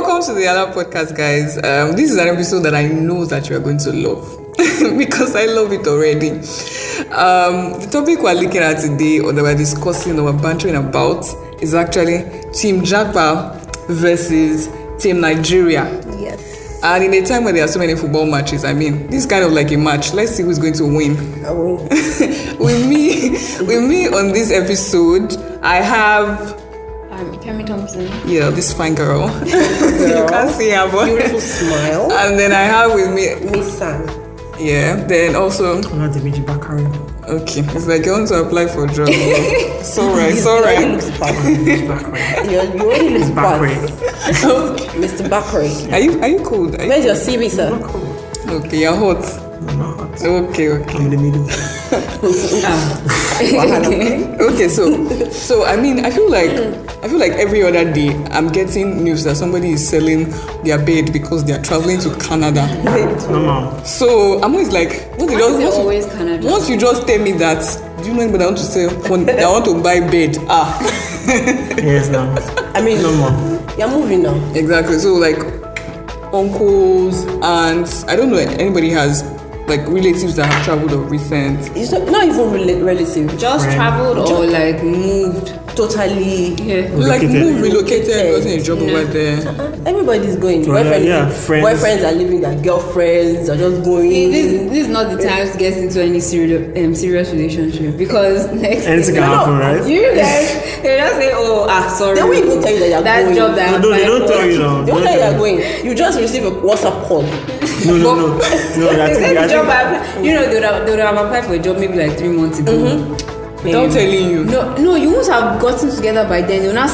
welcome to the Alar podcast, guys. This is an episode that I know that you are going to love because I love it already. The topic we're looking at today, or that we're discussing or we're bantering about, is actually Team Japan versus Team Nigeria. Yes. And in a time where there are so many football matches, I mean, this is kind of like a match. Let's see who's going to win. Oh. With me on this episode, I have Tammy Thompson. Yeah, this fine girl. You can't see her, but beautiful smile. And then I have with me Sam. Yeah. Then also I'm Dimeji Bakari. Okay, it's like you want to apply for a job. It's all right. Mr. Bakari. Are you cold? Where's your CV, sir? I'm not cold. Okay, you're hot. I'm not hot. Okay. I'm in the middle. Okay, so I feel like every other day I'm getting news that somebody is selling their bed because they are traveling to Canada. So I'm always like, once you just tell me that, do you know anybody I want to sell? I want to buy bed. Yes, no. I mean, no more. You're moving now. Exactly. So like uncles, aunts, I don't know if anybody has. Like relatives that have traveled or recent. It's not even relative. Just friend. Traveled or like moved. Totally. Yeah. Like moved, relocated, gotten a job over there. Everybody's going. Boyfriends are leaving their girlfriends, are just going. See, this is not the time to get into any serious relationship because next anything can happen, right? You guys, they just say, sorry. They won't even tell you that you're going. That job that no, they don't tell you now. They won't tell you you're going. You just receive a WhatsApp call. No. You know, they would have applied for a job maybe like 3 months ago. Mm-hmm. Without telling you. No, you must have gotten together by then. You now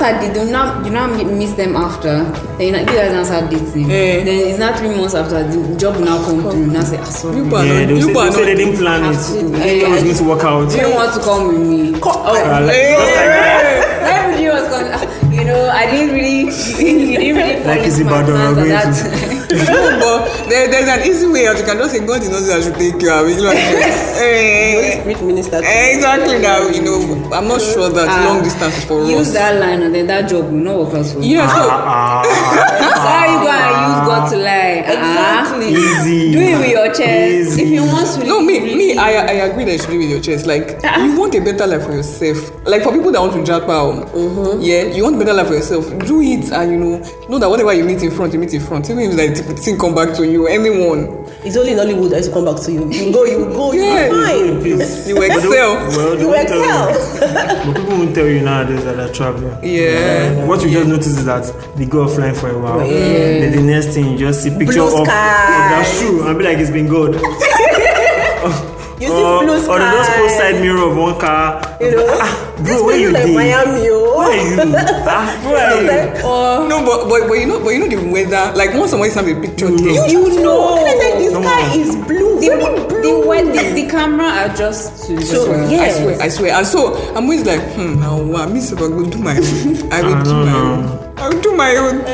miss them after. Then you guys now start dating. Yeah. Then it's not 3 months after the job will now come through. Now say, sorry. They didn't plan it. It was going to work out. You don't want to come with me. I didn't really. You didn't really. Like it's about that. No, but there's an easy way out. You can just say, God knows I should take you out. Exactly now, I'm not sure that long distance is for us. Use that line and then that job will not work out for you. Yeah, so. That's how you go and use God to lie. Exactly. Easy. Do it with your chest. Easy. If you want to. No, me, I agree that you should do it with your chest. Like, you want a better life for yourself. Like, for people that want to jump out, you want a better life for yourself. Do it and, know that whatever you meet in front, you meet in front. Even if like, thing come back to you, anyone. It's only in Hollywood that will come back to you. You go, you're fine. You excel. But people won't tell you nowadays that they're traveling. Yeah. What you just notice is that they go offline for a while. Yeah. Then the next thing, you just see picture of that shoe and be like, it's been good. You see blue sky. Or they just post side mirror of one car. Bro, where you like did? Miami, where are you? No, but you know the weather. Like once somebody sent me a picture, the sky is blue. The camera adjusts to. I swear. And so I'm always like, I miss if I go do my own. I will do my own.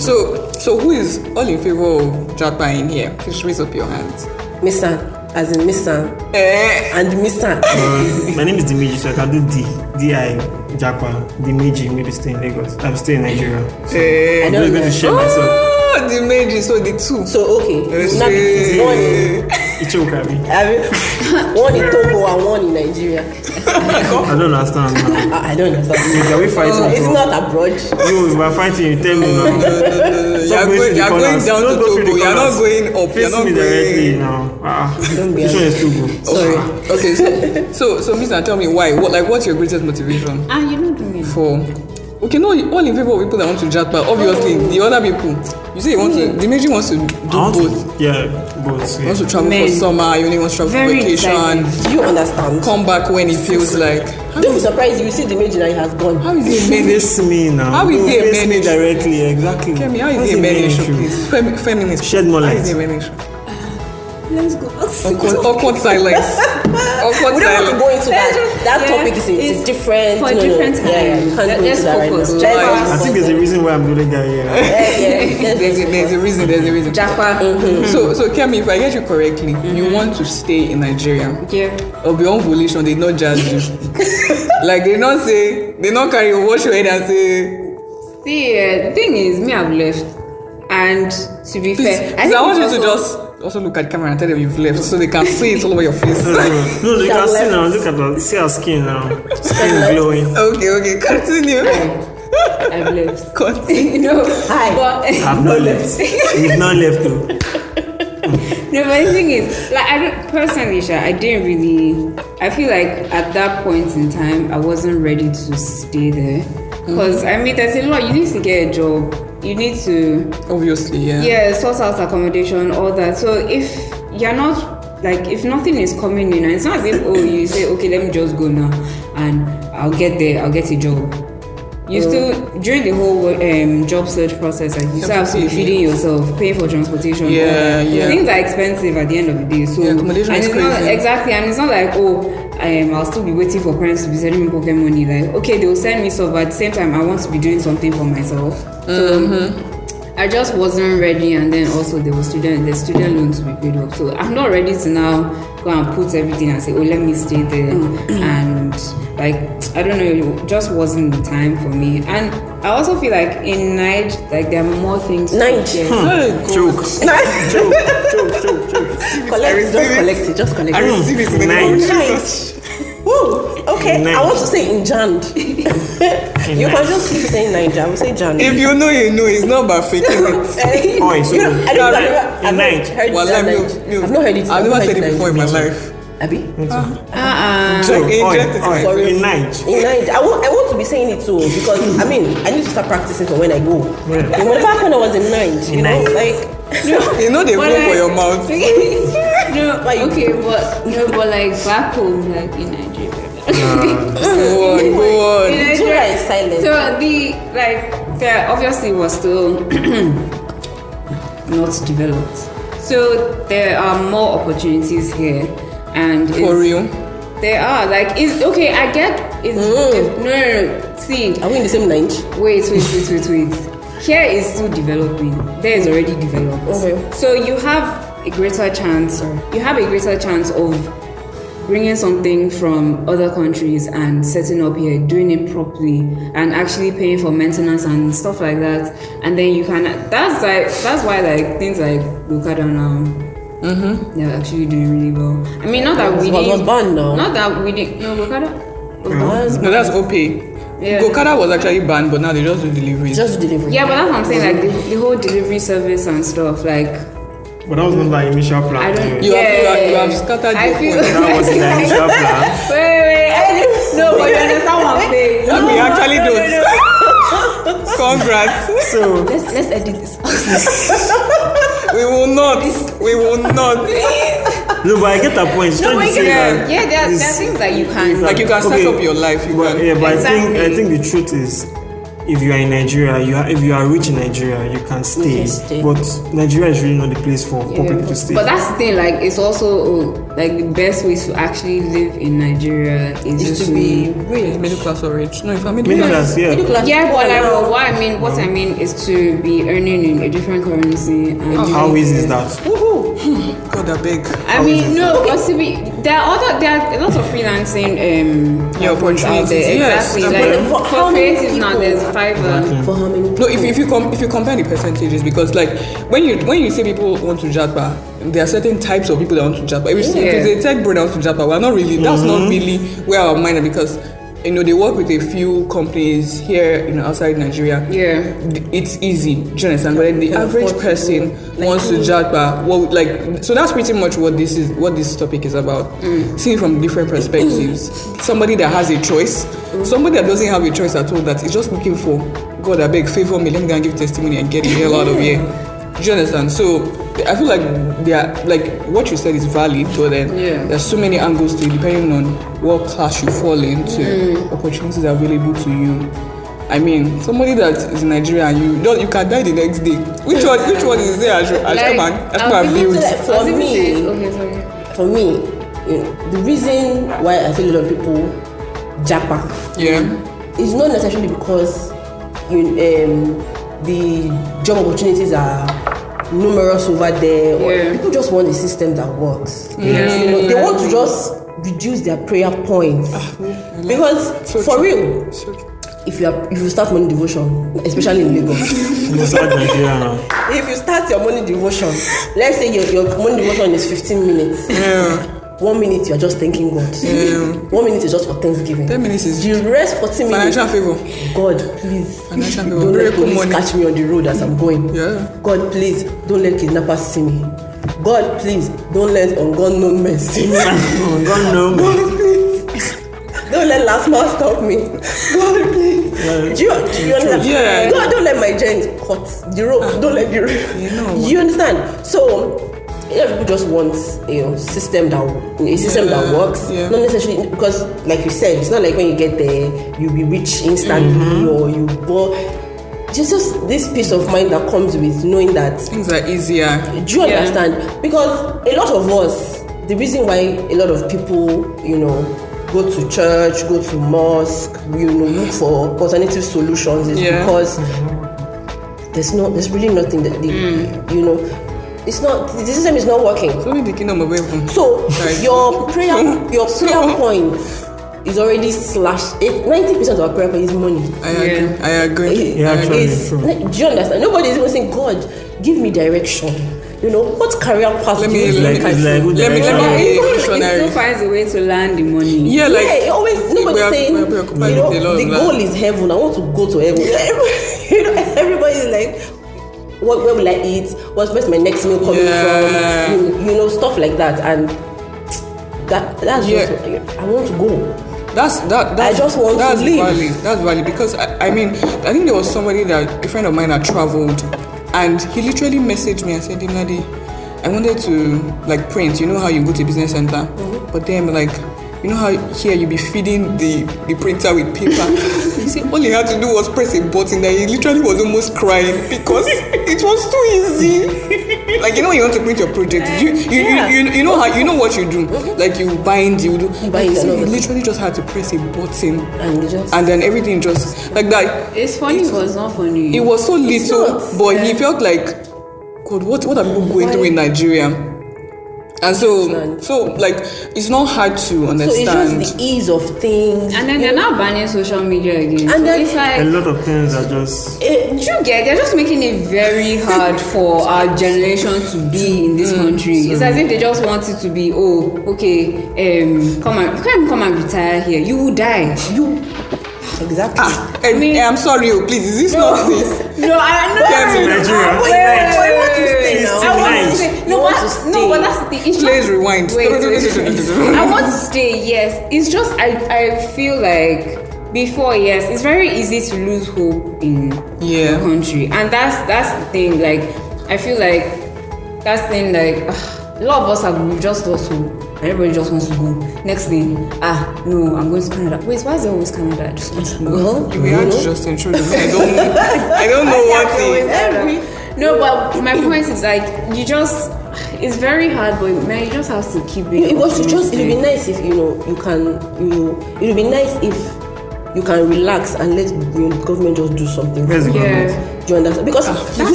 So who is all in favor of Japan in here? Just raise up your hands, Mr. As in Mr. And Mr. My name is Dimeji, so I can do D.I. Japan. Dimeji, maybe stay in Lagos. I'm staying in Nigeria. So I'm really going to share myself. Oh, Dimeji, so the two. So, okay. It's not one in Togo and one in Nigeria. I don't understand. I don't understand. Are we fighting? It's not abroad. You are fighting, you tell me now. You're going down to Togo. You're not going up. You're not directly now. This one is Togo. Sorry. Okay, so Mr. tell me why. What's your greatest motivation? You know the mean. Okay, no, all in favor of people that want to jump, but obviously the other people. You say you want to. Dimeji wants to do both. Yeah, both. Yeah. Wants to travel for summer. You only wants to travel for vacation. Do you understand? Come back when it feels like. Don't be surprised if you see Dimeji that he has gone. How is he managed? Me now. How is he managed? Me directly, exactly. Kemi, how is he managed? Feminist. Shed more light. How is he managed? Let's go. Awkward silence. We don't have to go into that. That topic is different. For different time. Let's focus. I think there's a reason why I'm doing that here. Yeah. There's a reason. Japa. Mm-hmm. So Kemi, if I get you correctly, you want to stay in Nigeria. Yeah. Of your own volition, they not judge you. Like they not carry wash your head and say. See, the thing is, me, I've left. And to be fair, I want you to just also look at the camera and tell them you've left so they can see it all over your face. No, they can see now. Look at that. See our skin now. Skin glowing. Okay, continue. I've left. Continue. I've not left. You've not left though. No, but the thing is, like, I don't personally, I didn't really. I feel like at that point in time, I wasn't ready to stay there because I mean, there's a lot. You need to get a job. You need to obviously, sort out accommodation, all that. So if you're not like, if nothing is coming in, and it's not as if you say, okay, let me just go now, and I'll get a job. You still during the whole job search process, like you still have to be feeding yourself, paying for transportation. Yeah. Things are expensive at the end of the day. So accommodation is crazy. And it's not like I'll still be waiting for parents to be sending me pocket money. Like, okay, they'll send me stuff, but at the same time, I want to be doing something for myself. So I just wasn't ready, and then also there was student loan to be paid off. So I'm not ready to now go and put everything and say, let me stay there. And like, I don't know, it just wasn't the time for me. And I also feel like in Nigeria, like there are more things. Nigeria. Joke. Just collect it. I don't see this in Nigeria. Okay, Niger. I want to say in Jand. You can just keep saying Niger. I will say Jand. If you know, you know. It's not about faking it. I've not heard it. I've never said it before in my life. Abi? In Niger. I want to be saying it too because I mean I need to start practicing for when I go. Back when I was in Niger, you know they roll for your mouth. Back home, like in Nigeria. Go on. Nigeria is silent. So there obviously was still not developed. So there are more opportunities here, and for real, there are it's okay. I get it's no. See, are we in the same range? Wait. Here is still developing. There is already developed. Okay. So you have a greater chance. You have a greater chance of bringing something from other countries and setting up here, doing it properly, and actually paying for maintenance and stuff like that. And then you can. That's why things like Gokada now, they're actually doing really well. I mean, not that we didn't. No, Gokada. No, that's OP. Yeah, Gokada was actually banned, but now they just do delivery. Yeah, but that's what I'm saying. Like the whole delivery service and stuff like. But that was not the initial plan. You have scattered your point. That wasn't the initial plan. Wait. No, but you understand what I'm saying. We actually don't. No. Congrats. So let's edit this. We will not. No, but I get that point. There are things that you can. You can set up your life. I think the truth is, if you are in Nigeria, if you are rich in Nigeria, you can stay. But Nigeria is really not the place for poor people to stay. But that's the thing, it's also the best ways to actually live in Nigeria is to be rich. Middle class or rich? No, if I'm middle class, Middle class. Yeah, but what I mean is to be earning in a different currency. How easy is that? Woohoo! God, they're big. There are a lot of freelancing opportunities out there. Yes. Exactly. For creatives now, there's Fiverr. Exactly. For how many people? No, if you compare the percentages, because when you say people want to Japa, there are certain types of people that want to Japa. If it's a tech bro that wants to Japa, well, not really. That's not really where our mind is because. They work with a few companies here, outside Nigeria. Yeah, it's easy, Jonathan. But the average person wants to Japa. So that's pretty much what this topic is about. Seeing from different perspectives, somebody that has a choice, somebody that doesn't have a choice at all, that is just looking for God. I beg, favor me. Let me go and give testimony and get the hell out of here. Jonathan. So I feel like they are what you said is valid, but then there's so many angles to it, depending on what class you fall into, opportunities available to you. I mean, somebody that is in Nigeria and you can die the next day. Which one is there? For me, the reason why I feel a lot of people Japa is not necessarily because the job opportunities are numerous over there, or people just want a system that works. They want to just reduce their prayer points because, for real, if you start morning devotion, especially in Lagos. If you start your morning devotion, let's say your morning devotion is 15 minutes. Yeah. 1 minute you're just thanking God. Yeah. 1 minute is just for Thanksgiving. 10 minutes is the rest 14 minutes. Financial favor. God, please. Financial favor. Don't let police catch me on the road as I'm going. Yeah. God, please don't let kidnappers see me. God, please don't let unknown men see me. Unknown men. Don't let last man stop me. God, please. Well, do you understand? Yeah. God, don't let my journey cut the rope. Don't let the rope. You know. You understand? So. Yeah, people just want a system that works. Yeah. Not necessarily because, like you said, it's not like when you get there you'll be rich instantly or you bought. It's just this peace of mind that comes with knowing that things are easier. Do you understand? Because a lot of us, the reason why a lot of people, go to church, go to mosque, look for alternative solutions is because there's really nothing that It's not. The system is not working. It's only the kingdom of heaven. So your prayer point is already slashed. 90% of our prayer point is money. I agree. Do you understand? Nobody is even saying, God, give me direction. What career path It still finds a way to land the money. Yeah, nobody's saying, the goal is heaven. I want to go to heaven. Everybody's like, where will I eat? Where's my next meal coming from? Stuff like that, and that's just. I want to go. That's I just want to live. That's valid because I think there was somebody that a friend of mine had traveled, and he literally messaged me and said, "Dimnadi, I wanted to like print. You know how you go to a business center, but then you know how here you be feeding the printer with paper." You see, all he had to do was press a button that he literally was almost crying because it was too easy. You want to print your project. You know what you do. You bind, you literally just had to press a button and then everything just like that. It's funny, it was not funny. It was so little, but he felt like, God, what are people going through in Nigeria? And so it's not hard to understand. So it's just the ease of things. And then they're now banning social media again. And then it's like a lot of things are just. They're just making it very hard for our generation to be in this country. So. It's as if they just want it to be. Oh, okay. Come and retire here. You will die. Exactly. I'm sorry, please. Is this not this? No, I know. No, but that's the issue. Please rewind. Wait. I want to stay. Yes, it's just I feel like before. Yes, it's very easy to lose hope in the country, and that's the thing. Like I feel like that's the thing. Like a lot of us have just lost hope. Everybody just wants to go. Next thing, no, I'm going to Canada. Wait, why is there always Canada? I just want to go. We have to just ensure that I don't know what it is. No, but my point is it's very hard, but man, you just have to keep it. It would be nice if it would be nice if you can relax and let the government just do something. Yes, yeah. Do you understand? Because here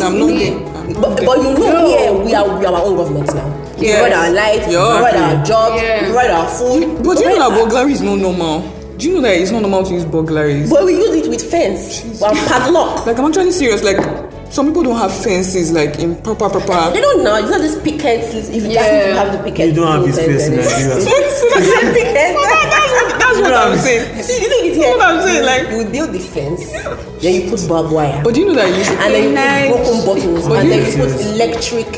we are our own government now. Yes. We run our lights, we run our jobs, we run our food. But do you know that burglary is not normal? Do you know that it's not normal to use burglaries? But we use it with fence, padlock. I'm actually serious. Some people don't have fences, in proper. They don't know. It's not just pickets. If you have the pickets, you don't have this fence in Nigeria. That's what I'm saying. See, you think it's here? That's what I'm saying. You build the fence, then you put barbed wire. But do you know that you should and then you put broken bottles, and then you put electric.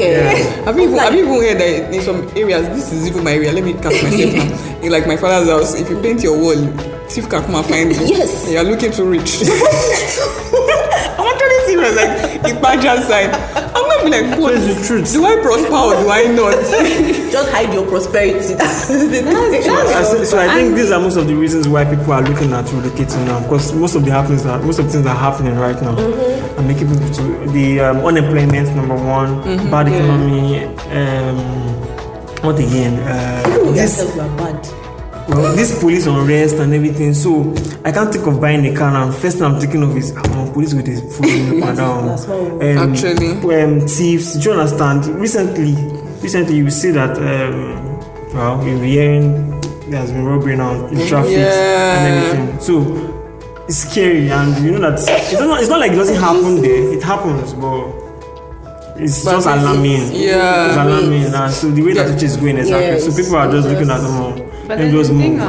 Have you even heard that in some areas? This is even my area. Let me cast myself now. In my father's house, if you paint your wall, thief can come and find you. Yes, you are looking too rich. I'm actually serious, the pageant side. I'm not what is the truth? Do I prosper or do I not? Just hide your prosperity. So I think these are most of the reasons why people are looking at relocating now, because most of the things that are happening right now are making people to the unemployment number one, bad economy. What again? Bad. Well, this police unrest and everything, so I can't think of buying a car now. First thing I'm thinking of is police with his food in the down. Actually, thieves. Do you understand? Recently you see that you've been hearing there's been robbery now in traffic and everything. So it's scary, and you know that it's not like it doesn't happen there. It happens, but it's just alarming. Yeah, it's alarming, and so the way that which is going exactly. Yeah, so people are just looking at them all. But then the thing,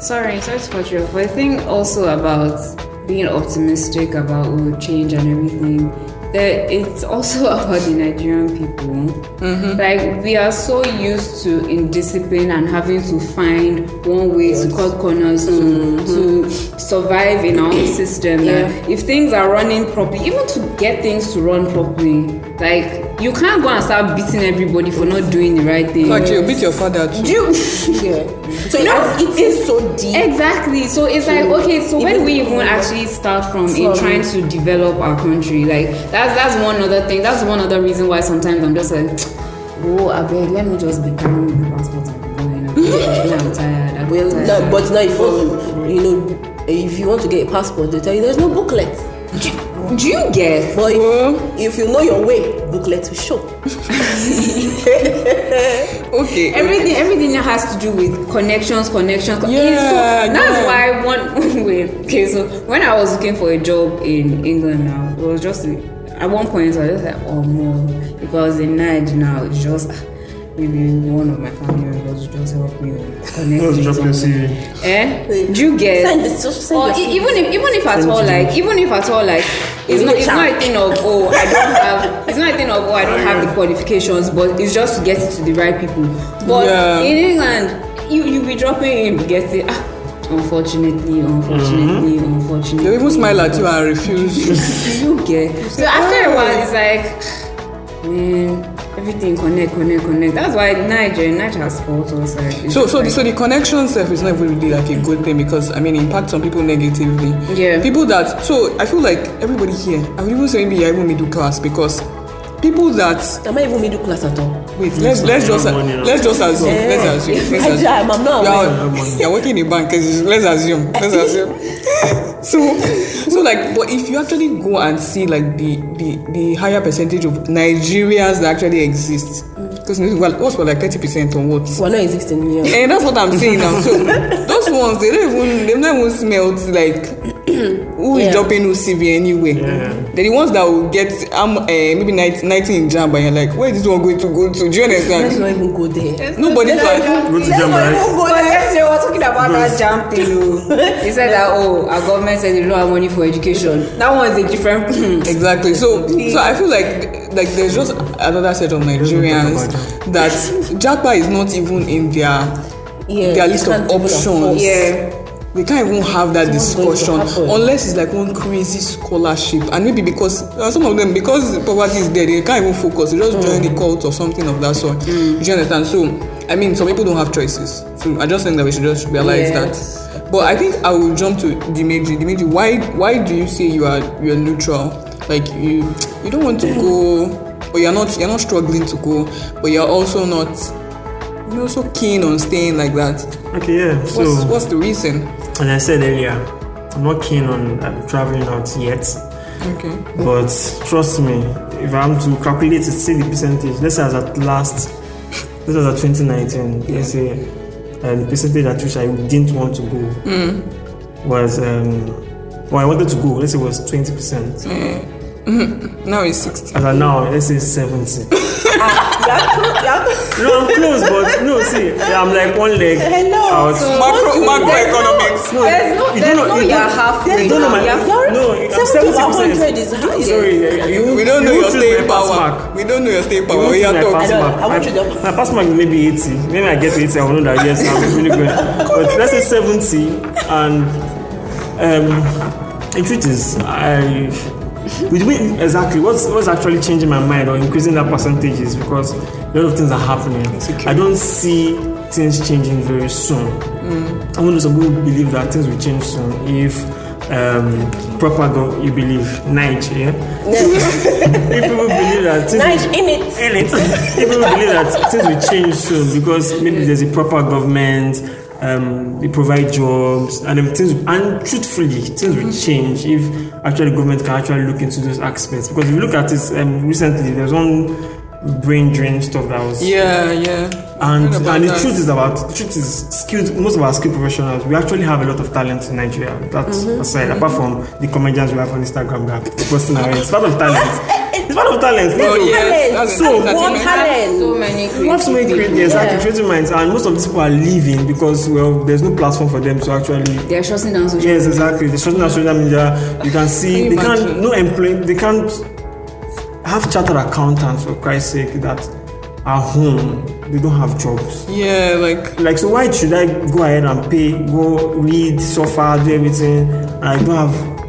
sorry to cut you off. But the thing also about being optimistic about change and everything. It's also about the Nigerian people. Mm-hmm. Like, we are so used to indiscipline and having to find one way to cut corners to survive in our own system. Yeah. If things are running properly, even to get things to run properly, like, you can't go and start beating everybody for not doing the right thing. Like, you beat your father too. So it is so deep. Exactly. So it's like, okay, so where do we even actually start from in trying to develop our country? Like, that's one other thing. That's one other reason why sometimes I'm just like, oh, I beg, let me just be carrying the passport and I'm tired. But now if you want to get a passport, they tell you there's no booklet. Do you get? But if you know your way, booklet will show. Okay. Everything has to do with connections. Yeah. That's why when I was looking for a job in England now, it was just at one point I was just like, oh no, because in Nigeria now it's just maybe one of my family members just help me connect. Just drop your CV. Do you get? Even if at all, it's not a thing of the qualifications, but it's just to get it to the right people. But in England, you be dropping in, get it. Unfortunately. They even smile at you and refuse. You get. So after a while, it's like, man. Everything connect. That's why Nigeria has fought us. So the connection stuff is not really like a good thing because it impacts on people negatively. Yeah. I feel like everybody here, I would even say maybe you're even middle class because people that am I even middle class at all? Wait, let's just assume. Yeah. Let's assume. I'm not. You're working in a bank. Let's assume. So like, but if you actually go and see like the higher percentage of Nigerians that actually exist, because we're like 30% on what? We're not existing here. And that's what I'm saying now. So those ones they don't even smell like who is dropping who CV anyway. Yeah. They're the ones that will get maybe 90 in Jamba. You're like, where is this one going to go to? Do you understand? Let's not even go there. Nobody tried to go to Jamba. They were talking about that Jam pillow. He said that our government said they don't have money for education. That one is a different. Exactly. So I feel like there's just another set of Nigerians that Japa is not even in their list of options. Yeah. They can't even have that discussion unless it's like one crazy scholarship, and maybe because some of them, because poverty is there, they can't even focus. They just join the cult or something of that sort. Do you understand? So. Some people don't have choices. So I just think that we should just realize that. But I think I will jump to Dimeji. Dimeji, why do you say you are neutral? Like you don't want to go, or you're not struggling to go, but you're also not so keen on staying like that. Okay, yeah. What's the reason? As I said earlier, I'm not keen on traveling out yet. Okay. But trust me, if I'm to calculate it, say the percentage, let's say at last. This was at 2019. Let's say the percentage at which I didn't want to go was I wanted to go. Let's say it was 20%. Now it's 60. And now let's say 70. No, I'm close, but no. See, I'm like one leg out. Macroeconomics. No, you're halfway. No, 70% is high. Sorry, we don't know your staying power. We are talking. My pass mark may be 80. When I get to 80, I will know that yes, I'm really good. But let's say 70, and the truth is, exactly what's actually changing my mind or increasing that percentage is because a lot of things are happening. I don't see things changing very soon. I want some people believe that things will change soon if proper God you believe Nigeria. If people believe that things will change soon because maybe there's a proper government, they provide jobs and truthfully things will change if actually the government can actually look into those aspects. Because if you look at it recently, there's one brain drain stuff that was. And the truth is skilled. Most of our skilled professionals, we actually have a lot of talent in Nigeria. That's aside. Apart from the comedians we have on Instagram, that posting around, it's part of talent. It's part of talent. Talent. So many creators. We have so many creators, creative minds, and most of these people are leaving because there's no platform for them to actually. They're shutting down social media. Yes, exactly. They're shutting down social media. You can see they can't have chartered accountants, for Christ's sake, that are home. They don't have jobs. Yeah, so why should I go ahead and go read, suffer, do everything, and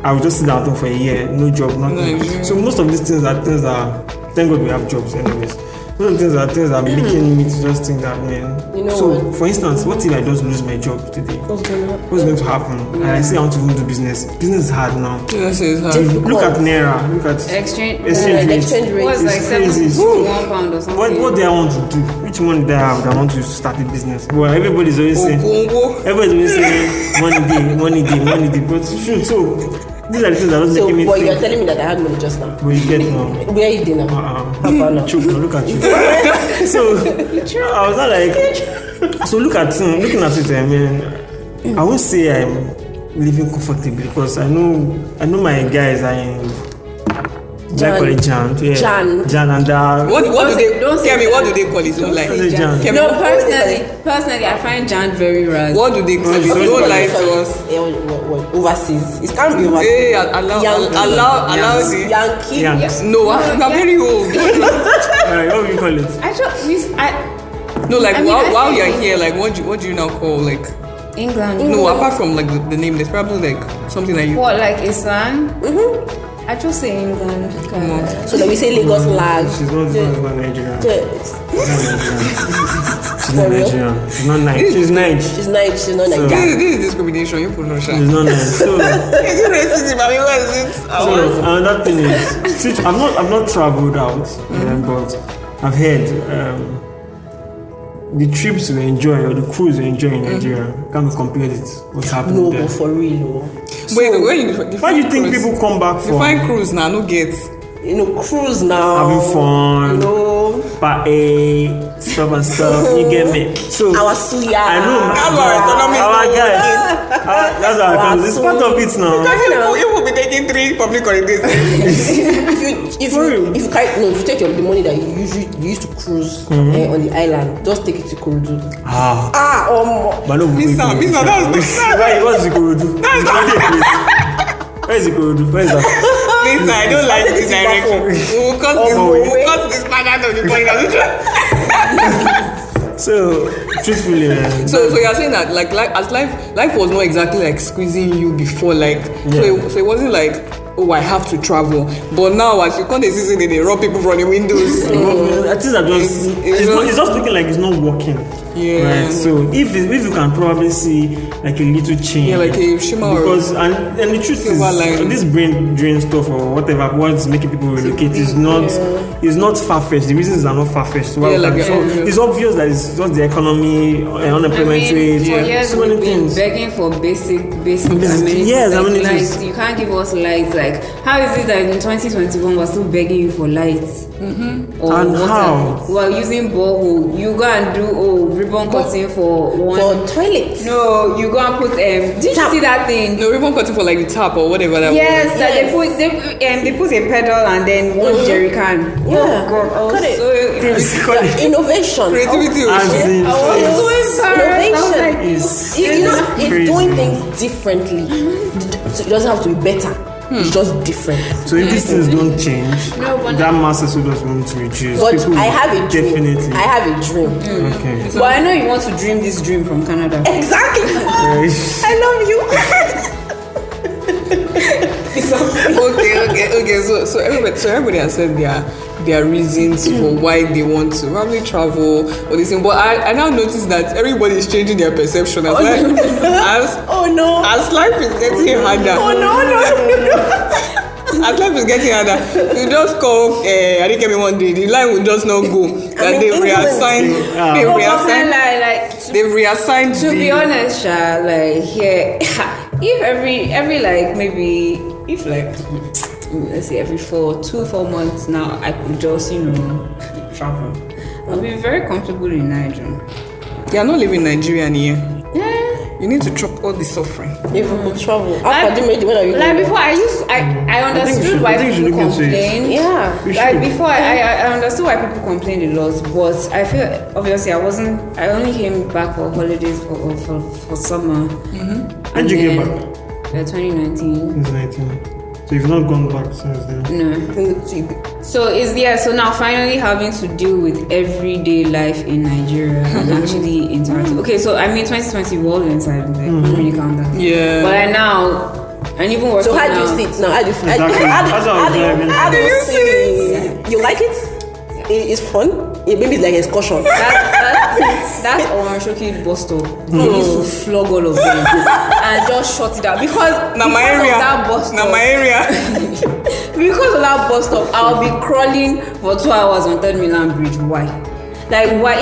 I will just sit down for a year, no job, nothing. Nigeria. So most of these things are things that, thank God we have jobs anyways. Most of things that are making me to just think that, man. You know what? For instance, what if I just lose my job today? What's going to happen? Yeah. And I say I want to do business. Business is hard now. Business is hard. Look at Naira. Look at exchange rate. What's like £7 to £1 or something? What do I want to do? Which money do I have that I want to start a business? Well, everybody's always saying money day. But shoot, these are the things that doesn't make me. So, you're telling me that I had money just now. But you get now. Where you dinner? Look at you. So I was not like. So looking at it, I mean, I won't say I'm living comfortably because I know my guys are in. Jan. Call it Jan and what do they don't say? What do they call it? Don't like it. Jan. No, personally, I find Jan very rare. What do they call it? Don't lie to us. Overseas. It can't be overseas. Hey, allow the young kids. No, I'm very old. Alright, what do you call it? While you're here, what do you now call England? No, apart from the name, there's probably something that you. What Islam? I just say England. So that we say Lagos lag. She's not Nigerian. She's not Nigerian. She's not Nigerian. She's not Nigerian. This is discrimination. You pronunciation. She's not Nigerian. So is it racism? I mean, what is it? So another thing is, I've not traveled out, but I've heard the trips we enjoy or the cruise we enjoy in Nigeria can't be compared to what's happening there. No, but for real. Why do you think cruise? People come back from? Define cruise now, no gates. Cruise now. Having fun. Party, stuff and stuff. You get me? So our suya. I know. Our guy. That's how I come. This part of it now. Because you will be taking 3 public holidays. If you take the money that you used to cruise on the island, just take it to Kurudu. Misa, that's what's the Kurudu? Where's the Kurudu? Where's that? Listen, I don't like this direction. We'll cut this part out of the point. So, truthfully, so you're saying that as life was not exactly squeezing you before, so it wasn't I have to travel. But now, as you come the season, they rob people from the windows. It's just looking like it's not working. Yeah. Right. So if you can probably see a little change. Yeah, a shimmer. Because and the truth is, this brain drain stuff or whatever, what's making people relocate is not far-fetched. The reasons are not far-fetched. So it's obvious that it's just the economy, unemployment rate, so many things. Begging for basic amenities. Yes, amenities. You can't give us lights. How is it that in 2021 we're still begging you for lights? Or and water? How? We're using borehole. You go and do ribbon cutting for one. For toilets? No, you go and put. Did you see that thing? No, ribbon cutting for the tap or whatever that. Yes, was. That they put a pedal and then one jerry can. Yeah. Oh God! Oh, cut so it. Innovation. Creativity. It's doing things differently. So it doesn't have to be better. It's just different. So if these things don't change, that mass exodus won't reduce. But people I have a dream. Okay. So I know you want to dream this dream from Canada. Exactly. I love you. Okay. So everybody has said their reasons for why they want to probably travel or this thing. But I now notice that everybody is changing their perception as as life is getting harder. As life is getting harder, you just call I think Kemi one day the line will just not go. That they reassigned. They've reassigned. To be honest, here, if every let's say every 4 months now, I could just travel. I've been very comfortable in Nigeria. You're not living Nigerian here. Yeah. You need to drop all the suffering. If we could travel. After Dimeji, when are you going? Like before, I understood why people complain. Yeah. Like before, I understood why people complain a lot, but I feel, obviously, I only came back for holidays for summer. Mm-hmm. And you came back? 2019. 2019. So you've not gone back since then? No. So now finally having to deal with everyday life in Nigeria and actually interacting. Okay, so I mean 2020 we all inside, like don't really count that. Yeah. But so how do you sit now? How do you feel? Exactly. How do you sit? You like it? Yeah. It's fun? It maybe like an excursion. That's our shocking bus stop. We used to flog all of them and just shut it out because of that bus stop, I'll be crawling for 2 hours on Ten Milan Bridge. Why?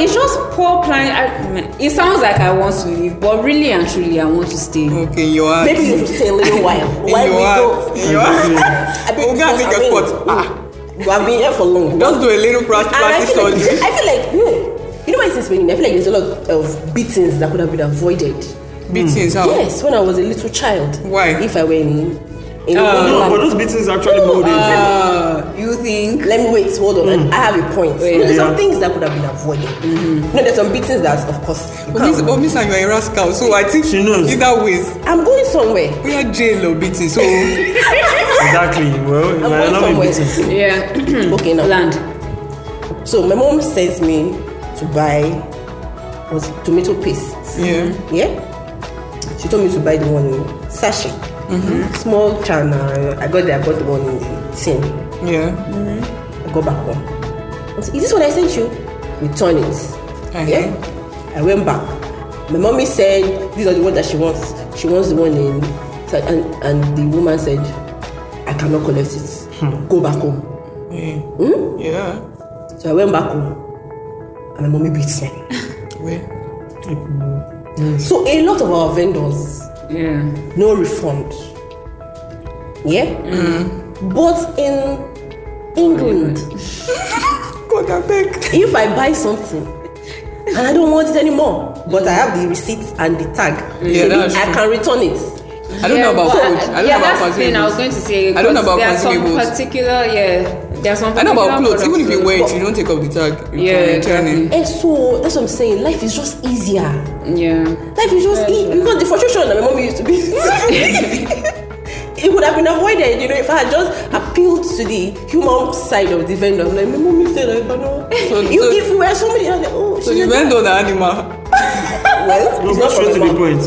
It's just poor planning. It sounds like I want to leave, but really and truly, I want to stay. Okay, you are. Maybe you should stay a little while. Why we go? You are. We're gonna take a spot. You have been here for long. Just do a little practice on you. I feel like no. You know why it's raining? I feel like there's a lot of beatings that could have been avoided. Beatings? How? Yes, when I was a little child. Why? If I were but those beatings are actually molded. You think? Let me wait, hold on. I have a point. Wait, there's some things that could have been avoided. Mm-hmm. No, there's some beatings that, of course. But Miss Anne, you're a rascal, so I think she knows. Either ways. I'm going somewhere. We are jail or beating, so. Exactly. Well, I'm going somewhere. Yeah. Okay, now. Land. So my mom sends me to buy tomato paste. Yeah. Yeah? She told me to buy the one in Sashi. Mm-hmm. Small channel. I got the one in tin. Yeah. Mm-hmm. I go back home. I said, is this what I sent you? Return it. Okay. Yeah? I went back. My mommy said, these are the ones that she wants. She wants the one in. And the woman said, I cannot collect it. Go back home. Yeah. Mm? Yeah. So I went back home. And my mommy beats me. Where? Mm-hmm. So a lot of our vendors, no refund. Yeah? Mm-hmm. But in England, God, I beg. If I buy something and I don't want it anymore, but I have the receipt and the tag, I can return it. I don't know about food. I don't know about consumables. I was going to say, I don't know about consumables. I know about clothes. Even if you wear it, you don't take off the tag. You can return it. And so that's what I'm saying. Life is just easier. Yeah. Life is just easy because the frustration that my mom used to be, it would have been avoided. You know, if I had just appealed to the human side of the vendor, like my mom said, I don't know. If you were somebody, so you went on the animal. Well, it's not straight to the point.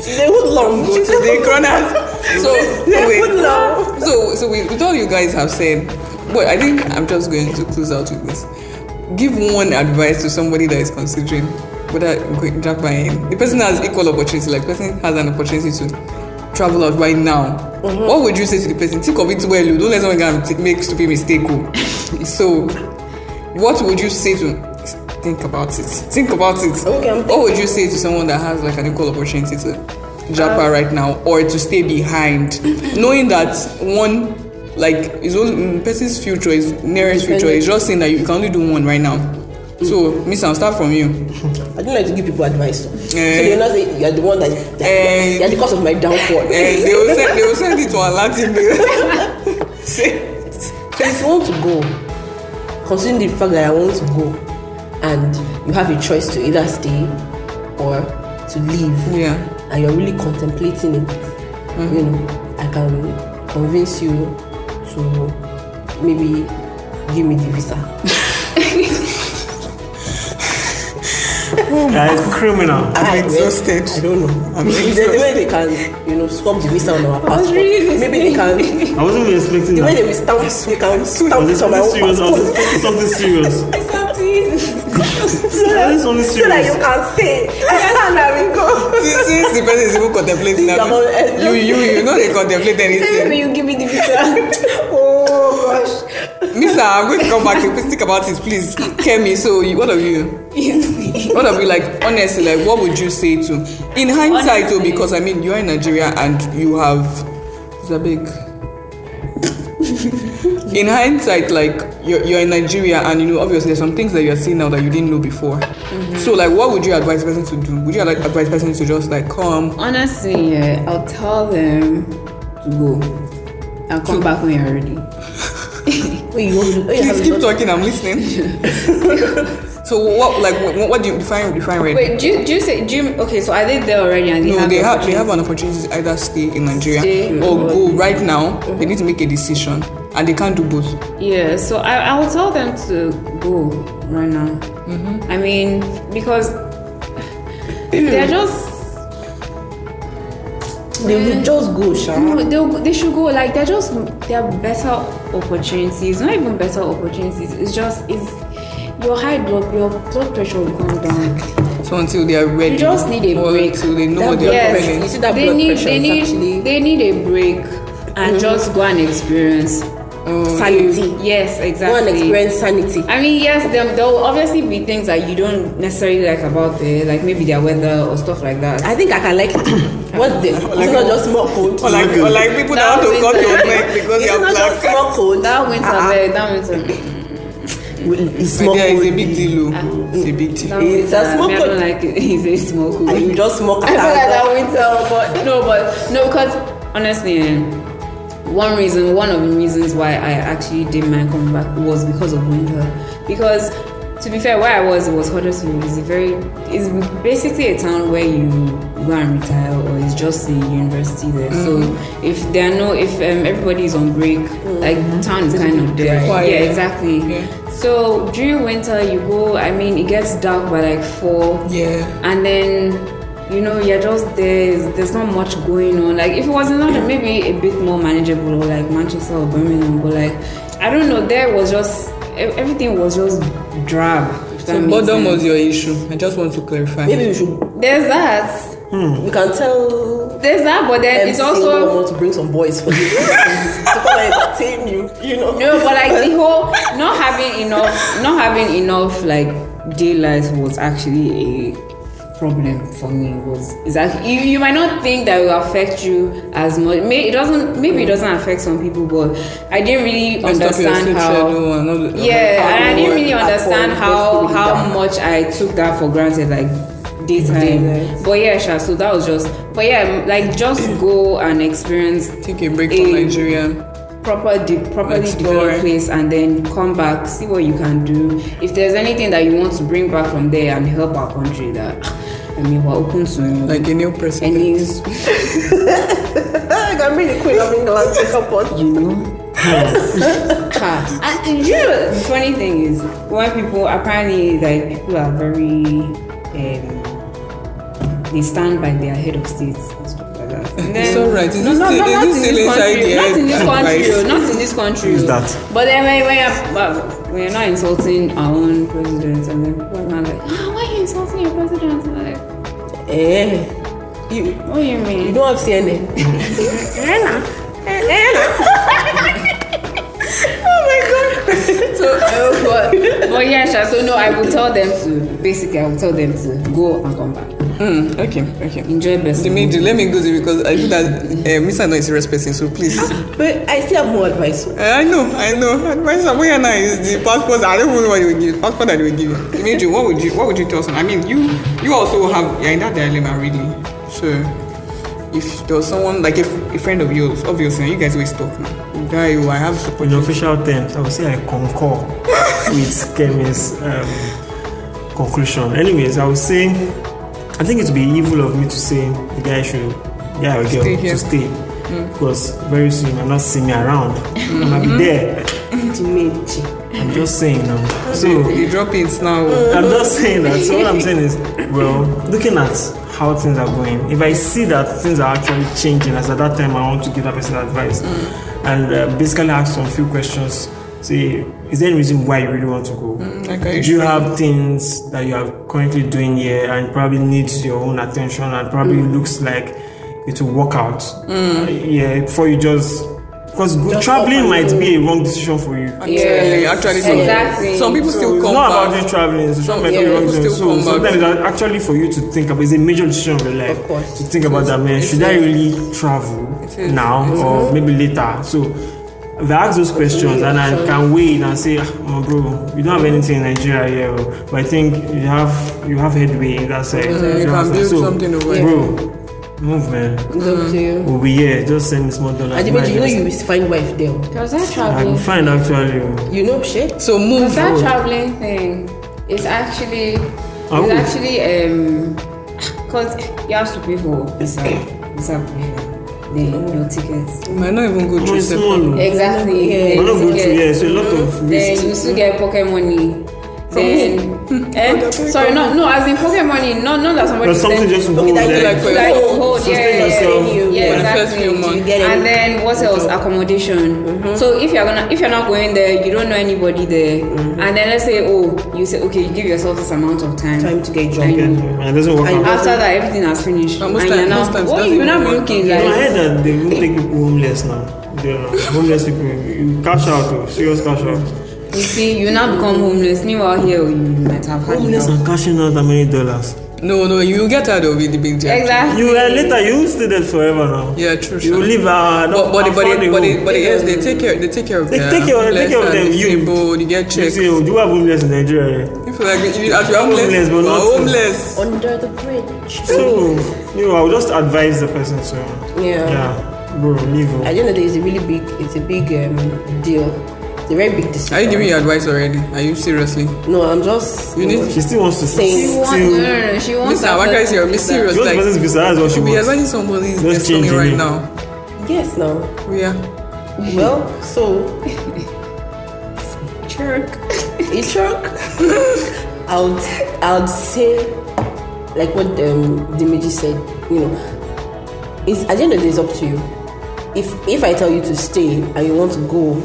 She's a hoodlum. She's a hoodlum. So with all you guys have said, but I think I'm just going to close out with this. Give one advice to somebody that is considering whether buying. The person has equal opportunity. Like, the person has an opportunity to travel out right now. Mm-hmm. What would you say to the person? Think of it well. Don't let someone make stupid mistake. So, what would you say to? Think about it. Okay, what would you say to someone that has like an equal opportunity to Japa right now, or to stay behind, knowing that one, like, his own person's future, his nearest future, is just saying that you can only do one right now. So, Miss, I'll start from you. I don't like to give people advice. So they're not saying you're the one that you're the cause of my downfall. They will send it to Alar. So if you want to go, considering the fact that I want to go, and you have a choice to either stay or to leave, and you're really contemplating it, you know, I can convince you to maybe give me the visa. It's criminal. I'm exhausted. I don't know. The way they can, you know, swap the visa on our passport. Really, maybe they can. I wasn't really expecting that. The way they will stamp it on my own passport. I was expecting something serious. So that you can stay. Since the person is even contemplating that, you know they contemplate anything. You give me the visa. Oh gosh. Misa, I'm going to come back to think about it, please. Kemi, so what of you? What of you, like, honestly, like, what would you say to? In hindsight, honestly, though, because I mean, you are in Nigeria and you have Zabek. in hindsight, like, you're in Nigeria and, you know, obviously there's some things that you're seeing now that you didn't know before. Mm-hmm. So, like, what would you advise a person to do? Would you advise a person to just, like, come? Honestly, yeah, I'll tell them to go. I'll come back when you're ready. Please keep talking, I'm listening. So what do you define ready? Wait, do you say okay? So are they there already? And they have an opportunity to either stay in Nigeria or go right now. Mm-hmm. They need to make a decision, and they can't do both. Yeah, so I will tell them to go right now. Mm-hmm. I mean, because they're just. They will just go, Sha. No, they should go. Like, they're better opportunities. Not even better opportunities. It's your high blood pressure will come down. So until they are ready, you just need a break. Until they know what they are feeling. You see that blood pressure is actually. They need a break and just go and experience. Sanity. Yes, exactly. Go and experience sanity. I mean, yes, there will obviously be things that you don't necessarily like about it, like maybe their weather or stuff like that. I think I can like what's this? Like, it's not just more cold. Or like people that want to cut your neck because you're black. It's not just more cold. That winter. It's a big deal. It's a big deal. It's a smoke. I don't like it. It's a smoke. And you just smoke. I feel like that winter, but no, because honestly. One of the reasons why I actually did my comeback was because of winter. Because, to be fair, where I was, it was Huddersfield. It's basically a town where you go and retire, or it's just a university there. Mm-hmm. So if everybody is on break, like the town is kind of dead. Quiet. Yeah, exactly. Yeah. So during winter, you go. I mean, it gets dark by like 4. Yeah. And then. You know, you're just there's not much going on. Like, if it was in London, maybe a bit more manageable, or like Manchester or Birmingham, but like, I don't know, there was just, everything was just drab. So boredom was your issue. I just want to clarify. Maybe you should. There's that. You can tell. There's that, but then it's also. I want to bring some boys for you. To entertain you, you know. No, but like the whole not having enough like daylight was actually a problem for me. Was exactly you might not think that it will affect you as much. Maybe it doesn't affect some people, but I didn't really understand how. Yeah, I didn't really understand how much I took that for granted, like daytime. But yeah, Sha. So that was just. But yeah, like just go and experience. Take a break from Nigeria. Properly developed place, and then come back, see what you can do. If there's anything that you want to bring back from there and help our country, that. I mean, we're open to like a new president. I'm really queen of England to support. You know, cars. And you know, the funny thing is, white people apparently like people are very. They stand by their head of states and stuff like that. And then, it's alright. Not in this country. Who's that? But then we're not insulting our own president, and then people are like, why are you insulting your president? What do you mean? You don't have CNN. Oh my god. So, but yeah, Sha, so no, I will tell them to go and come back. Okay. Enjoy best. Dimeji, let me go there because I feel that Mr. Ano is a serious person, so please. But I still have more advice. I know. Advice Aboyana is the passport. I don't know what you will give. Passport that they will give you. Dimeji, what would you tell someone? I mean, you also have, you're in that dilemma really. So if there was someone like a friend of yours, obviously you guys always talk now. Guy, I have support. In official terms, I would say I concur with Kemi's conclusion. Anyways, I would say. I think it would be evil of me to say the guy should, yeah, or girl, to stay. Because very soon you're not seeing me around. I'm not be there. I'm just saying now. So you drop it now. I'm just saying that. So what I'm saying is, well, looking at how things are going, if I see that things are actually changing, as at that time I want to give that person advice and basically ask some few questions. See, is there any reason why you really want to go? Okay, do you have things that you are currently doing here and probably needs your own attention and probably looks like it will work out? Before you just... Because traveling might be a wrong decision for you. Actually, some people still come back. It's not about you traveling, so some might be a wrong decision. So sometimes it's actually for you to think about. It's a major decision of your life. Of course. To think about that, man, should I really travel now or maybe later? So... If I ask those questions and I can wait and say, oh, bro, we don't have anything in Nigeria here, but I think you have headway in that side. You can build something over here. Bro, move, man. Mm-hmm. We'll be here. Just send me small dollar. Dimeji, you know you will find wife there. Does that traveling? I find actually. You know shit. So move. Does that traveling thing is actually because you have to pay for the tickets. You might not even go through separate. Exactly. Yeah. Not go through. Yeah, so a lot of risk. Then you still get pocket money. Then, sorry, no, as in pocket money, not that somebody. But something just hold it. Like hold, exactly. And then what else? Accommodation. Mm-hmm. So if you're not going there, you don't know anybody there. Mm-hmm. And then let's say, you say, okay, you give yourself this amount of time to get a job. And it doesn't work out. After that, everything has finished. And you're not looking like. I heard that they won't take people homeless now. They don't know. Homeless people, you cash out, serious cash out. You see, you now become homeless. Meanwhile, here you might have had homeless and cashing out that many dollars. No, you get out of it being jacked. Exactly. You later, you will stay there forever now. Yeah, true. You will live but yes, they take care of them. They take care of them. You get checks. You see, you do have homeless in Nigeria. You feel like you are homeless, but not homeless under the bridge. So I would just advise the person. So yeah, bro, leave. At the end of the day, it's a big deal. A very big decision. Are you giving your advice already? Are you seriously? No, I'm just. She still wants to say. She wants. Listen, Bakari is here. Be serious. Like, you should be advising somebody listening right now. Yes, now. Yeah. Well, so. Chirk. I'll say, like what Dimeji said. It's at the end of the day, it's up to you. If I tell you to stay and you want to go,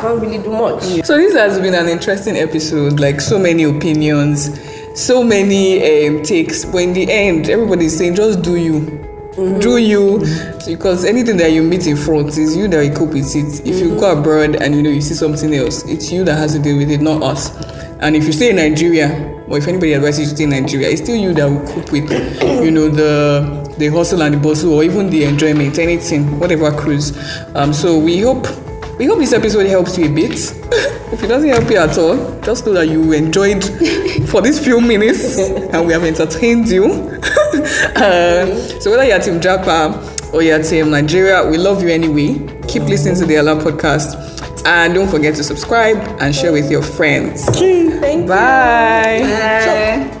can't really do much. So this has been an interesting episode, like so many opinions, so many takes, but in the end everybody's saying just do you. Mm-hmm. Do you, because anything that you meet in front is you that you cope with it. If you go abroad and you see something else, it's you that has to deal with it, not us. And if you stay in Nigeria, or if anybody advises you to stay in Nigeria, it's still you that will cope with the hustle and the bustle, or even the enjoyment, anything, whatever cruise. So we hope this episode helps you a bit. If it doesn't help you at all, just know that you enjoyed for these few minutes and we have entertained you. So whether you're Team Japan or you're Team Nigeria, we love you anyway. Keep listening to the Alar podcast and don't forget to subscribe and share with your friends. Thank you. Bye.